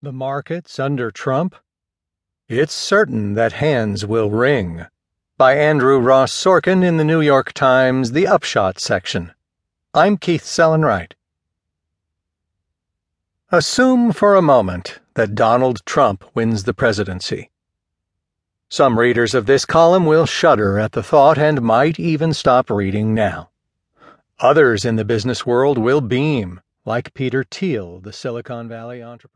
The markets under Trump? It's certain that hands will wring. By Andrew Ross Sorkin in The New York Times, The Upshot section. I'm Keith Sellon-Wright. Assume for a moment that Donald Trump wins the presidency. Some readers of this column will shudder at the thought and might even stop reading now. Others in the business world will beam, like Peter Thiel, the Silicon Valley entrepreneur.